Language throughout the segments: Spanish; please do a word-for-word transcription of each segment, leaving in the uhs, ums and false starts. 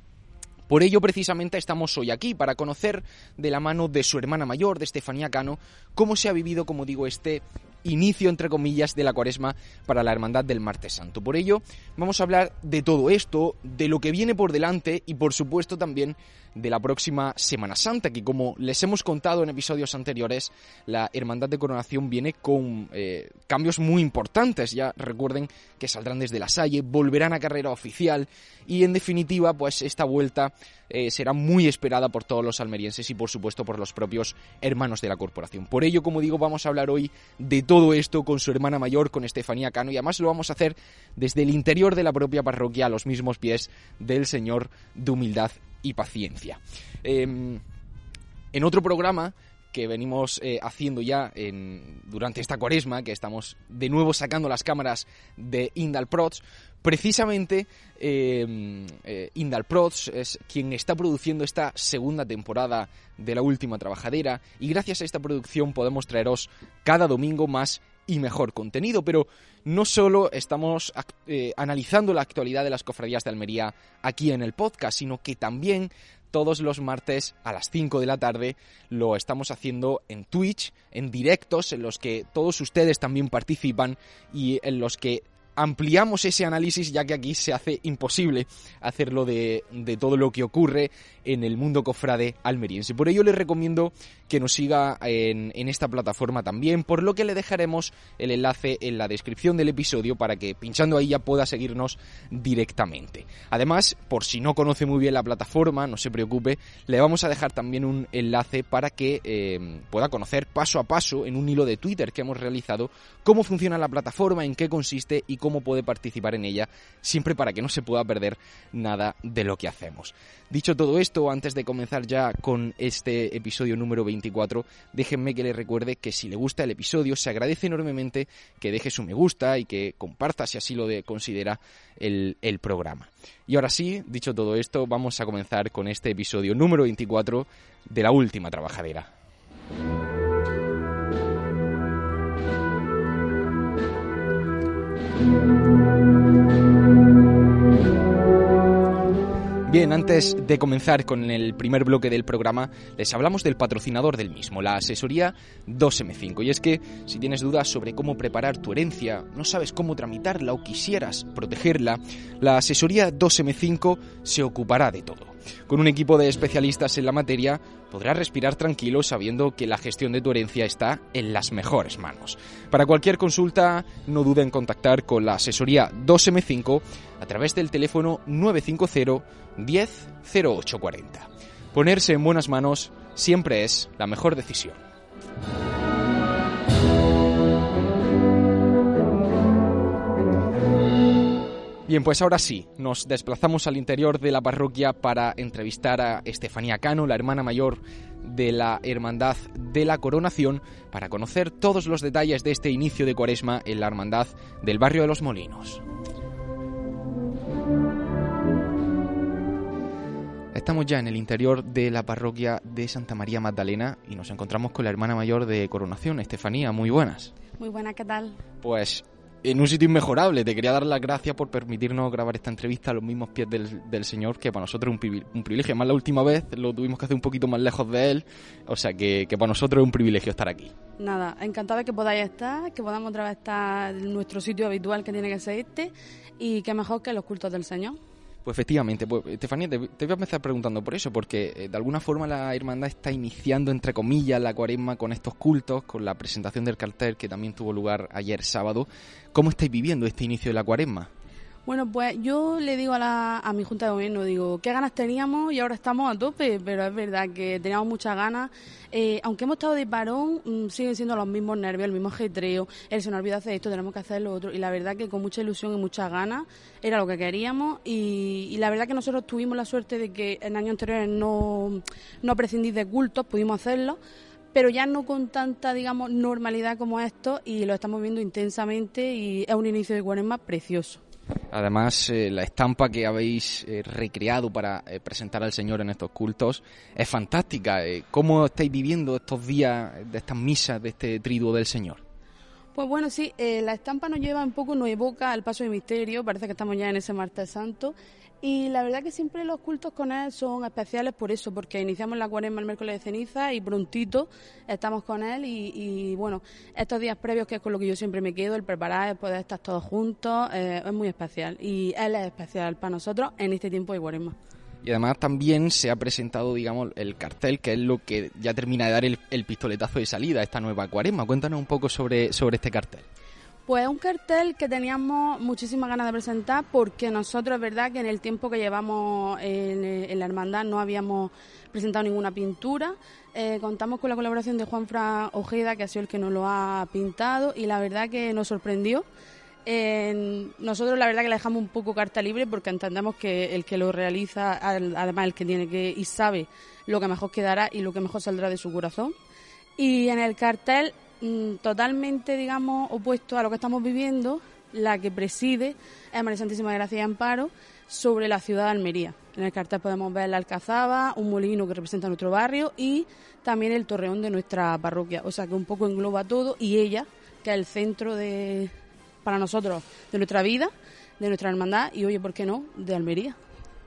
Por ello, precisamente, estamos hoy aquí para conocer de la mano de su hermana mayor, de Estefanía Cano, cómo se ha vivido, como digo, este inicio, entre comillas, de la Cuaresma para la Hermandad del Martes Santo. Por ello, vamos a hablar de todo esto, de lo que viene por delante y, por supuesto, también de la próxima Semana Santa, que como les hemos contado en episodios anteriores, la Hermandad de Coronación viene con eh, cambios muy importantes. Ya recuerden que saldrán desde la Salle, volverán a carrera oficial y, en definitiva, pues esta vuelta eh, será muy esperada por todos los almerienses y, por supuesto, por los propios hermanos de la corporación. Por ello, como digo, vamos a hablar hoy de todo esto con su hermana mayor, con Estefanía Cano, y además lo vamos a hacer desde el interior de la propia parroquia, a los mismos pies del Señor de Humildad y Paciencia. Eh, en otro programa que venimos eh, haciendo ya en, durante esta Cuaresma, que estamos de nuevo sacando las cámaras de Indal Prods, precisamente eh, eh, Indal Prods es quien está produciendo esta segunda temporada de La Última Trabajadera y gracias a esta producción podemos traeros cada domingo más y mejor contenido, pero no solo estamos eh, analizando la actualidad de las cofradías de Almería aquí en el podcast, sino que también todos los martes a las cinco de la tarde lo estamos haciendo en Twitch, en directos en los que todos ustedes también participan y en los que ampliamos ese análisis, ya que aquí se hace imposible hacerlo de, de todo lo que ocurre en el mundo cofrade almeriense. Por ello les recomiendo que nos siga en, en esta plataforma también, por lo que le dejaremos el enlace en la descripción del episodio para que pinchando ahí ya pueda seguirnos directamente. Además, por si no conoce muy bien la plataforma, no se preocupe, le vamos a dejar también un enlace para que eh, pueda conocer paso a paso en un hilo de Twitter que hemos realizado cómo funciona la plataforma, en qué consiste y cómo puede participar en ella, siempre para que no se pueda perder nada de lo que hacemos. Dicho todo esto, antes de comenzar ya con este episodio número veinticuatro, déjenme que les recuerde que si le gusta el episodio, se agradece enormemente que deje su me gusta y que comparta, si así lo de, considera, el, el programa. Y ahora sí, dicho todo esto, vamos a comenzar con este episodio número veinticuatro de La Última Trabajadera. Bien, antes de comenzar con el primer bloque del programa, les hablamos del patrocinador del mismo, la Asesoría dos eme cinco. Y es que, si tienes dudas sobre cómo preparar tu herencia, no sabes cómo tramitarla o quisieras protegerla, la Asesoría dos eme cinco se ocupará de todo. Con un equipo de especialistas en la materia, podrás respirar tranquilo sabiendo que la gestión de tu herencia está en las mejores manos. Para cualquier consulta, no dudes en contactar con la Asesoría dos eme cinco a través del teléfono nueve cinco cero, diez, cero ocho cuarenta. Ponerse en buenas manos siempre es la mejor decisión. Bien, pues ahora sí, nos desplazamos al interior de la parroquia para entrevistar a Estefanía Caro, la hermana mayor de la Hermandad de la Coronación, para conocer todos los detalles de este inicio de Cuaresma en la Hermandad del barrio de Los Molinos. Estamos ya en el interior de la parroquia de Santa María Magdalena y nos encontramos con la hermana mayor de Coronación, Estefanía. Muy buenas. Muy buenas, ¿qué tal? Pues en un sitio inmejorable. Te quería dar las gracias por permitirnos grabar esta entrevista a los mismos pies del, del Señor, que para nosotros es un, un privilegio. Además, la última vez lo tuvimos que hacer un poquito más lejos de Él, o sea que, que para nosotros es un privilegio estar aquí. Nada, encantada de que podáis estar, que podamos otra vez estar en nuestro sitio habitual que tiene que ser este, y que mejor que los cultos del Señor. Pues efectivamente, pues, Estefanía, te, te voy a empezar preguntando por eso, porque eh, de alguna forma la hermandad está iniciando, entre comillas, la cuaresma con estos cultos, con la presentación del cartel que también tuvo lugar ayer sábado. ¿Cómo estáis viviendo este inicio de la cuaresma? Bueno, pues yo le digo a, la, a mi junta de gobierno, digo, qué ganas teníamos y ahora estamos a tope, pero es verdad que teníamos muchas ganas. Eh, aunque hemos estado de parón, mmm, siguen siendo los mismos nervios, el mismo ajetreo, el se nos olvida hacer esto, tenemos que hacer lo otro, y la verdad que con mucha ilusión y muchas ganas era lo que queríamos, y, y la verdad que nosotros tuvimos la suerte de que en años anteriores no, no prescindís de cultos, pudimos hacerlo, pero ya no con tanta, digamos, normalidad como esto, y lo estamos viendo intensamente, y es un inicio de cuaresma precioso. Además, eh, la estampa que habéis eh, recreado para eh, presentar al Señor en estos cultos es fantástica. Eh, ¿Cómo estáis viviendo estos días de estas misas, de este triduo del Señor? Pues bueno, sí, eh, la estampa nos lleva un poco, nos evoca al paso de misterio, parece que estamos ya en ese martes santo, y la verdad que siempre los cultos con Él son especiales por eso, porque iniciamos la cuaresma el miércoles de ceniza y prontito estamos con Él, y, y bueno, estos días previos, que es con lo que yo siempre me quedo, el preparar, el poder estar todos juntos, eh, es muy especial, y Él es especial para nosotros en este tiempo de cuaresma. Y además también se ha presentado, digamos, el cartel, que es lo que ya termina de dar el, el pistoletazo de salida a esta nueva cuaresma. Cuéntanos un poco sobre, sobre este cartel. Pues un cartel que teníamos muchísimas ganas de presentar, porque nosotros es verdad que en el tiempo que llevamos en, en la hermandad no habíamos presentado ninguna pintura. Eh, contamos con la colaboración de Juanfra Ojeda, que ha sido el que nos lo ha pintado, y la verdad que nos sorprendió. Eh, nosotros la verdad que le dejamos un poco carta libre, porque entendemos que el que lo realiza, además el que tiene que y sabe lo que mejor quedará y lo que mejor saldrá de su corazón. Y en el cartel, mmm, totalmente, digamos, opuesto a lo que estamos viviendo, la que preside es María Santísima Gracia y Amparo sobre la ciudad de Almería. En el cartel podemos ver la Alcazaba, un molino que representa nuestro barrio, y también el torreón de nuestra parroquia, o sea que un poco engloba todo, y ella, que es el centro de... para nosotros, de nuestra vida, de nuestra hermandad y, oye, ¿por qué no?, de Almería.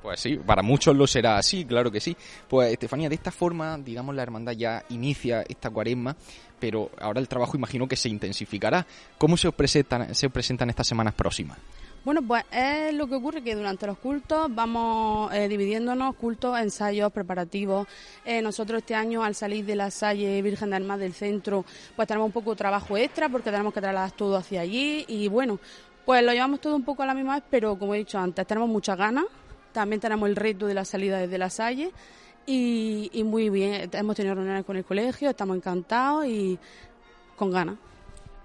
Pues sí, para muchos lo será así, claro que sí. Pues, Estefanía, de esta forma, digamos, la hermandad ya inicia esta cuaresma, pero ahora el trabajo imagino que se intensificará. ¿Cómo se os presentan, se os presentan estas semanas próximas? Bueno, pues es lo que ocurre, que durante los cultos vamos eh, dividiéndonos, cultos, ensayos, preparativos. Eh, nosotros este año, al salir de la Salle Virgen del Mar del Centro, pues tenemos un poco de trabajo extra, porque tenemos que trasladar todo hacia allí, y bueno, pues lo llevamos todo un poco a la misma vez, pero como he dicho antes, tenemos muchas ganas, también tenemos el reto de la salida desde la Salle, y, y muy bien, hemos tenido reuniones con el colegio, estamos encantados y con ganas.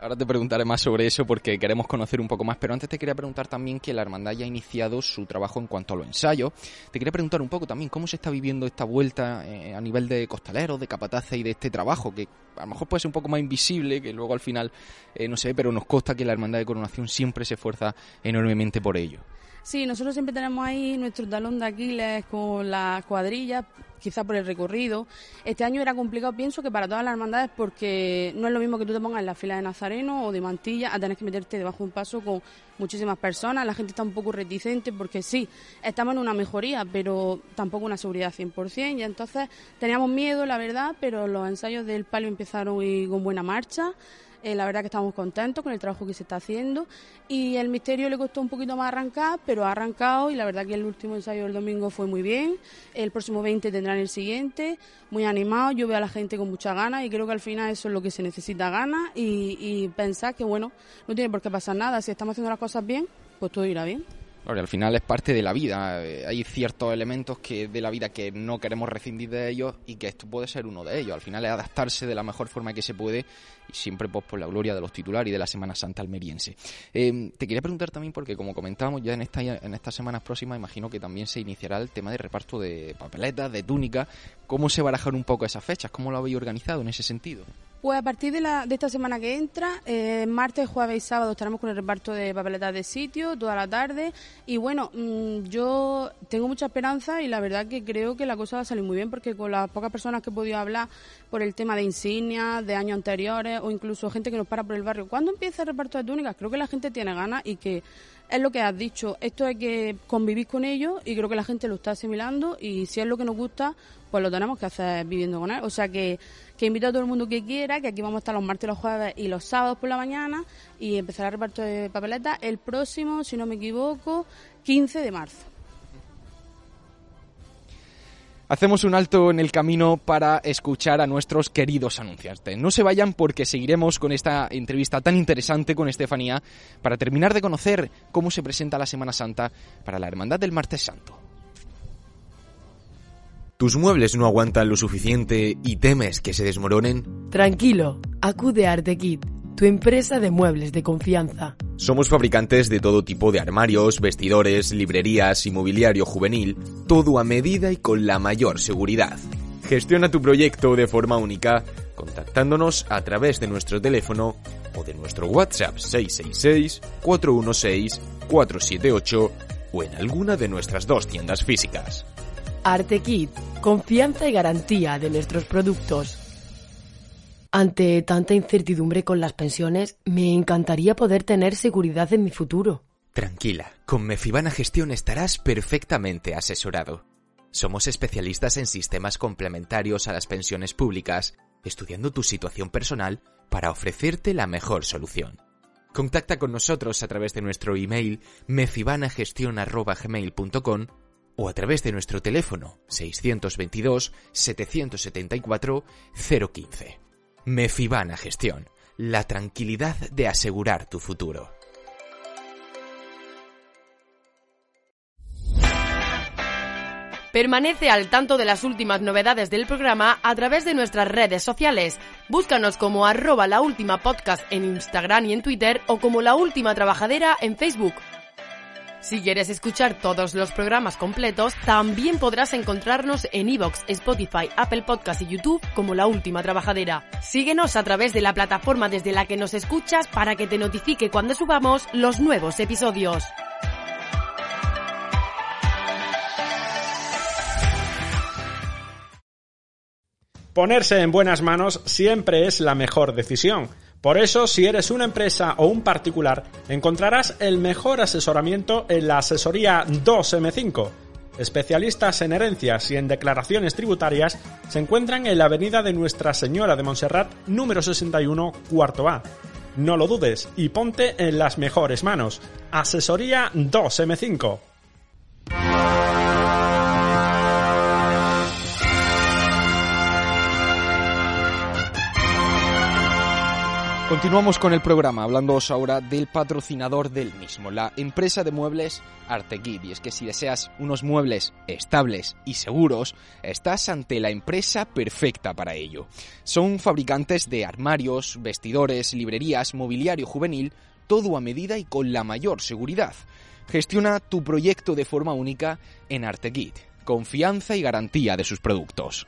Ahora te preguntaré más sobre eso porque queremos conocer un poco más, pero antes te quería preguntar también que la hermandad ya ha iniciado su trabajo en cuanto a los ensayos. Te quería preguntar un poco también cómo se está viviendo esta vuelta eh, a nivel de costaleros, de capataces y de este trabajo, que a lo mejor puede ser un poco más invisible, que luego al final eh, no se ve, pero nos consta que la hermandad de Coronación siempre se esfuerza enormemente por ello. Sí, nosotros siempre tenemos ahí nuestro talón de Aquiles con las cuadrillas, quizá por el recorrido. Este año era complicado, pienso que para todas las hermandades, porque no es lo mismo que tú te pongas en la fila de nazareno o de mantilla a tener que meterte debajo de un paso con muchísimas personas. La gente está un poco reticente porque sí, estamos en una mejoría, pero tampoco una seguridad cien por ciento. Y entonces teníamos miedo, la verdad, pero los ensayos del palio empezaron y con buena marcha. Eh, la verdad que estamos contentos con el trabajo que se está haciendo, y el misterio le costó un poquito más arrancar, pero ha arrancado, y la verdad que el último ensayo del domingo fue muy bien. El próximo veinte tendrán el siguiente, muy animado. Yo veo a la gente con muchas ganas y creo que al final eso es lo que se necesita, ganas y, y pensar que bueno, no tiene por qué pasar nada. Si estamos haciendo las cosas bien, pues todo irá bien. Claro, al final es parte de la vida. Hay ciertos elementos que de la vida que no queremos rescindir de ellos, y que esto puede ser uno de ellos. Al final es adaptarse de la mejor forma que se puede, y siempre pues por la gloria de los titulares y de la Semana Santa almeriense. Eh, te quería preguntar también, porque como comentábamos, ya en, esta, en estas semanas próximas imagino que también se iniciará el tema de reparto de papeletas, de túnicas. ¿Cómo se barajaron un poco esas fechas? ¿Cómo lo habéis organizado en ese sentido? Pues a partir de, la, de esta semana que entra, eh, martes, jueves y sábado estaremos con el reparto de papeletas de sitio toda la tarde. Y bueno, mmm, yo tengo mucha esperanza, y la verdad que creo que la cosa va a salir muy bien, porque con las pocas personas que he podido hablar por el tema de insignias de años anteriores, o incluso gente que nos para por el barrio, ¿cuándo empieza el reparto de túnicas? Creo que la gente tiene ganas, y que es lo que has dicho, esto hay que convivir con ellos, y creo que la gente lo está asimilando, y si es lo que nos gusta, pues lo tenemos que hacer viviendo con él. O sea que, que invito a todo el mundo que quiera, que aquí vamos a estar los martes, los jueves y los sábados por la mañana, y empezará el reparto de papeletas el próximo, si no me equivoco, quince de marzo. Hacemos un alto en el camino para escuchar a nuestros queridos anunciantes. No se vayan, porque seguiremos con esta entrevista tan interesante con Estefanía para terminar de conocer cómo se presenta la Semana Santa para la Hermandad del Martes Santo. ¿Tus muebles no aguantan lo suficiente y temes que se desmoronen? Tranquilo, acude a Artekit, tu empresa de muebles de confianza. Somos fabricantes de todo tipo de armarios, vestidores, librerías, inmobiliario juvenil, todo a medida y con la mayor seguridad. Gestiona tu proyecto de forma única contactándonos a través de nuestro teléfono o de nuestro WhatsApp seis seis seis, cuatro uno seis, cuatro siete ocho o en alguna de nuestras dos tiendas físicas. Artekit, confianza y garantía de nuestros productos. Ante tanta incertidumbre con las pensiones, me encantaría poder tener seguridad en mi futuro. Tranquila, con Mefibana Gestión estarás perfectamente asesorado. Somos especialistas en sistemas complementarios a las pensiones públicas, estudiando tu situación personal para ofrecerte la mejor solución. Contacta con nosotros a través de nuestro email mefibanagestion arroba gmail punto com o a través de nuestro teléfono seis dos dos, siete siete cuatro, cero uno cinco. Mefibana Gestión, la tranquilidad de asegurar tu futuro. Permanece al tanto de las últimas novedades del programa a través de nuestras redes sociales. Búscanos como arroba la última podcast en Instagram y en Twitter, o como La Última Trabajadera en Facebook. Si quieres escuchar todos los programas completos, también podrás encontrarnos en iVoox, Spotify, Apple Podcasts y YouTube como La Última Trabajadera. Síguenos a través de la plataforma desde la que nos escuchas para que te notifique cuando subamos los nuevos episodios. Ponerse en buenas manos siempre es la mejor decisión. Por eso, si eres una empresa o un particular, encontrarás el mejor asesoramiento en la Asesoría dos eme cinco. Especialistas en herencias y en declaraciones tributarias se encuentran en la avenida de Nuestra Señora de Montserrat, número sesenta y uno, cuarto A. No lo dudes y ponte en las mejores manos. Asesoría dos eme cinco. Continuamos con el programa, hablándoos ahora del patrocinador del mismo, la empresa de muebles Artekit. Y es que si deseas unos muebles estables y seguros, estás ante la empresa perfecta para ello. Son fabricantes de armarios, vestidores, librerías, mobiliario juvenil, todo a medida y con la mayor seguridad. Gestiona tu proyecto de forma única en Artekit. Confianza y garantía de sus productos.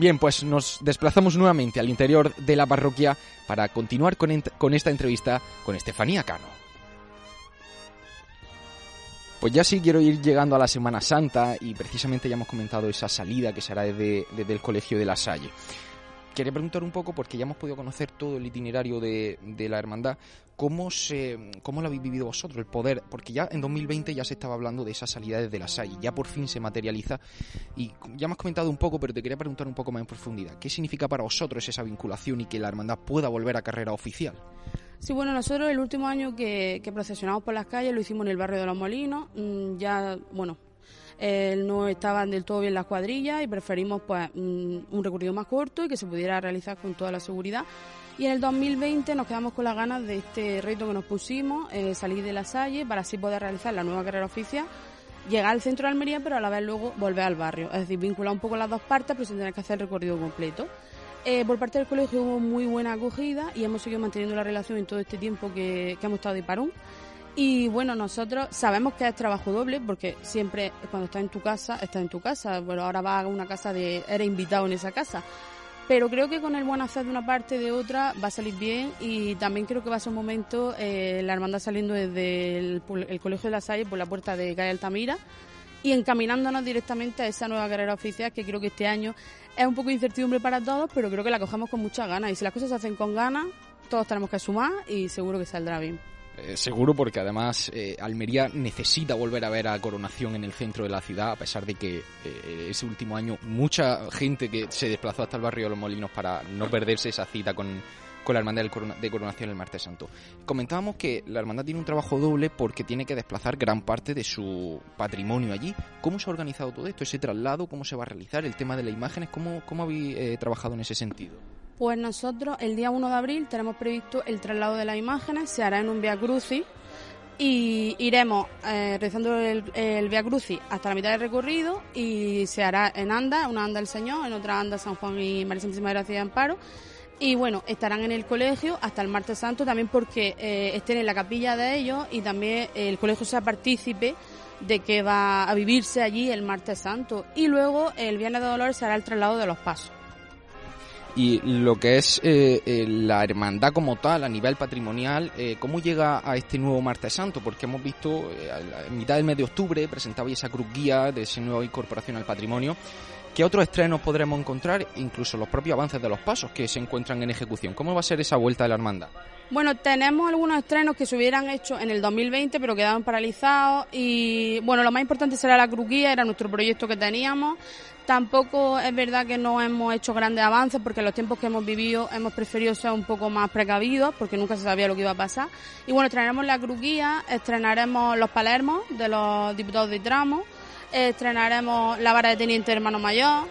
Bien, pues nos desplazamos nuevamente al interior de la parroquia para continuar con, ent- con esta entrevista con Estefanía Caro. Pues ya sí quiero ir llegando a la Semana Santa y precisamente ya hemos comentado esa salida que se hará desde, desde el Colegio de la Salle. Quería preguntar un poco, porque ya hemos podido conocer todo el itinerario de, de la hermandad, ¿cómo, se, ¿cómo lo habéis vivido vosotros, el poder? Porque ya en dos mil veinte ya se estaba hablando de esas salidas desde la Salle, ya por fin se materializa, y ya me has comentado un poco, pero te quería preguntar un poco más en profundidad, ¿qué significa para vosotros esa vinculación y que la hermandad pueda volver a carrera oficial? Sí, bueno, nosotros el último año que, que procesionamos por las calles lo hicimos en el barrio de Los Molinos, ya, bueno... Eh, no estaban del todo bien las cuadrillas y preferimos pues un recorrido más corto y que se pudiera realizar con toda la seguridad. Y en el dos mil veinte nos quedamos con las ganas de este reto que nos pusimos, eh, salir de la Salle para así poder realizar la nueva carrera oficial, llegar al centro de Almería pero a la vez luego volver al barrio, es decir, vincular un poco las dos partes pero sin tener que hacer el recorrido completo. Eh, por parte del colegio hubo muy buena acogida y hemos seguido manteniendo la relación en todo este tiempo que, que hemos estado de parón. Y bueno, nosotros sabemos que es trabajo doble porque siempre cuando estás en tu casa, estás en tu casa. Bueno, ahora vas a una casa de... eres invitado en esa casa. Pero creo que con el buen hacer de una parte de otra va a salir bien y también creo que va a ser un momento eh, la hermandad saliendo desde el, el Colegio de la Salle por la puerta de calle Altamira y encaminándonos directamente a esa nueva carrera oficial que creo que este año es un poco de incertidumbre para todos, pero creo que la cogemos con muchas ganas y si las cosas se hacen con ganas, todos tenemos que sumar y seguro que saldrá bien. Eh, seguro, porque además eh, Almería necesita volver a ver a Coronación en el centro de la ciudad, a pesar de que eh, ese último año mucha gente que se desplazó hasta el barrio de Los Molinos para no perderse esa cita con, con la hermandad del corona, de Coronación el martes santo. Comentábamos que la hermandad tiene un trabajo doble porque tiene que desplazar gran parte de su patrimonio allí. ¿Cómo se ha organizado todo esto? ¿Ese traslado? ¿Cómo se va a realizar? ¿El tema de las imágenes? ¿Cómo, cómo habéis eh, trabajado en ese sentido? Pues nosotros el día uno de abril tenemos previsto el traslado de las imágenes, se hará en un Vía Crucis y iremos eh, realizando el, el Vía Crucis hasta la mitad del recorrido y se hará en anda, una anda del Señor, en otra anda San Juan y María Santísima Gracia y Amparo y bueno, estarán en el colegio hasta el martes santo también porque eh, estén en la capilla de ellos y también el colegio sea partícipe de que va a vivirse allí el martes santo y luego el viernes de Dolores se hará el traslado de los pasos. Y lo que es eh, eh, la hermandad como tal, a nivel patrimonial, eh, ¿cómo llega a este nuevo martes santo? Porque hemos visto, eh, a mitad del mes de octubre, presentaba esa cruz guía de esa nueva incorporación al patrimonio. ¿Qué otros estrenos podremos encontrar? Incluso los propios avances de los pasos que se encuentran en ejecución. ¿Cómo va a ser esa vuelta de la hermandad? Bueno, tenemos algunos estrenos que se hubieran hecho en el dos mil veinte, pero quedaron paralizados. Y bueno, lo más importante será la cruz guía, era nuestro proyecto que teníamos. Tampoco es verdad que no hemos hecho grandes avances, porque en los tiempos que hemos vivido hemos preferido ser un poco más precavidos, porque nunca se sabía lo que iba a pasar. Y bueno, estrenaremos la cruz guía, estrenaremos los palermos de los diputados de tramo, estrenaremos la vara de teniente hermano mayor.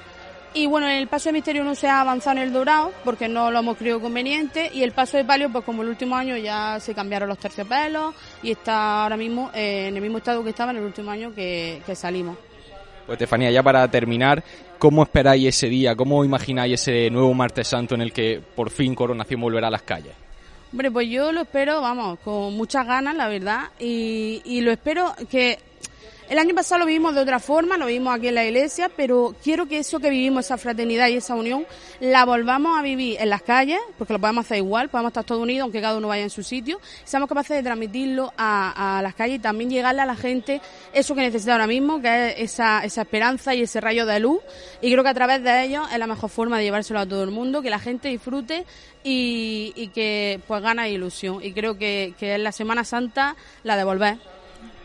Y bueno, en el paso de misterio no se ha avanzado en el dorado porque no lo hemos creído conveniente y el paso de palio, pues como el último año ya se cambiaron los terciopelos y está ahora mismo eh, en el mismo estado que estaba en el último año que, que salimos. Pues Estefanía, ya para terminar, ¿cómo esperáis ese día? ¿Cómo imagináis ese nuevo martes santo en el que por fin Coronación volverá a las calles? Hombre, pues yo lo espero, vamos, con muchas ganas, la verdad, y, y lo espero que... El año pasado lo vivimos de otra forma, lo vivimos aquí en la iglesia, pero quiero que eso que vivimos, esa fraternidad y esa unión, la volvamos a vivir en las calles, porque lo podemos hacer igual, podemos estar todos unidos, aunque cada uno vaya en su sitio, seamos capaces de transmitirlo a, a las calles y también llegarle a la gente eso que necesita ahora mismo, que es esa, esa esperanza y ese rayo de luz, y creo que a través de ellos es la mejor forma de llevárselo a todo el mundo, que la gente disfrute y, y que pues gana ilusión, y creo que, que es la Semana Santa la de volver.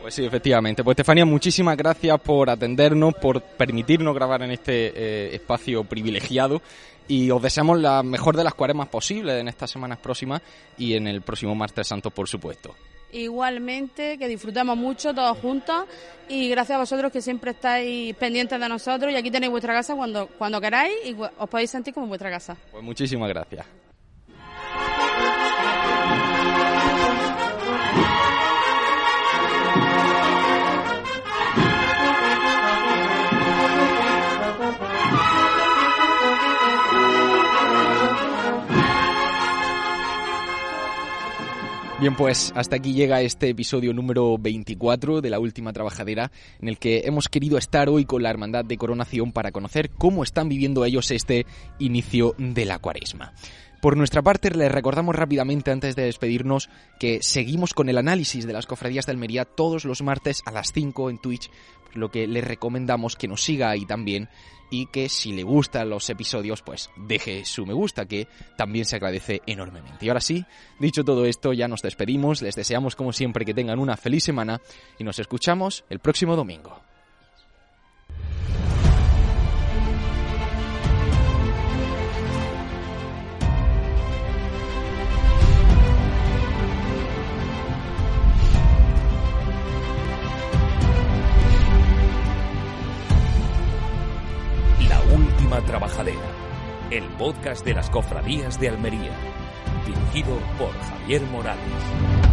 Pues sí, efectivamente. Pues Estefanía, muchísimas gracias por atendernos, por permitirnos grabar en este eh, espacio privilegiado y os deseamos la mejor de las cuaresmas posibles en estas semanas próximas y en el próximo Martes Santo, por supuesto. Igualmente, que disfrutemos mucho todos juntos y gracias a vosotros que siempre estáis pendientes de nosotros y aquí tenéis vuestra casa cuando, cuando queráis y os podéis sentir como en vuestra casa. Pues muchísimas gracias. Bien, pues hasta aquí llega este episodio número veinticuatro de La Última Trabajadera, en el que hemos querido estar hoy con la Hermandad de Coronación para conocer cómo están viviendo ellos este inicio de la Cuaresma. Por nuestra parte, les recordamos rápidamente antes de despedirnos que seguimos con el análisis de las cofradías de Almería todos los martes a las cinco en Twitch, por lo que les recomendamos que nos siga ahí también y que si le gustan los episodios, pues deje su me gusta, que también se agradece enormemente. Y ahora sí, dicho todo esto, ya nos despedimos, les deseamos como siempre que tengan una feliz semana y nos escuchamos el próximo domingo. Trabajadera, el podcast de las cofradías de Almería, dirigido por Javier Morales.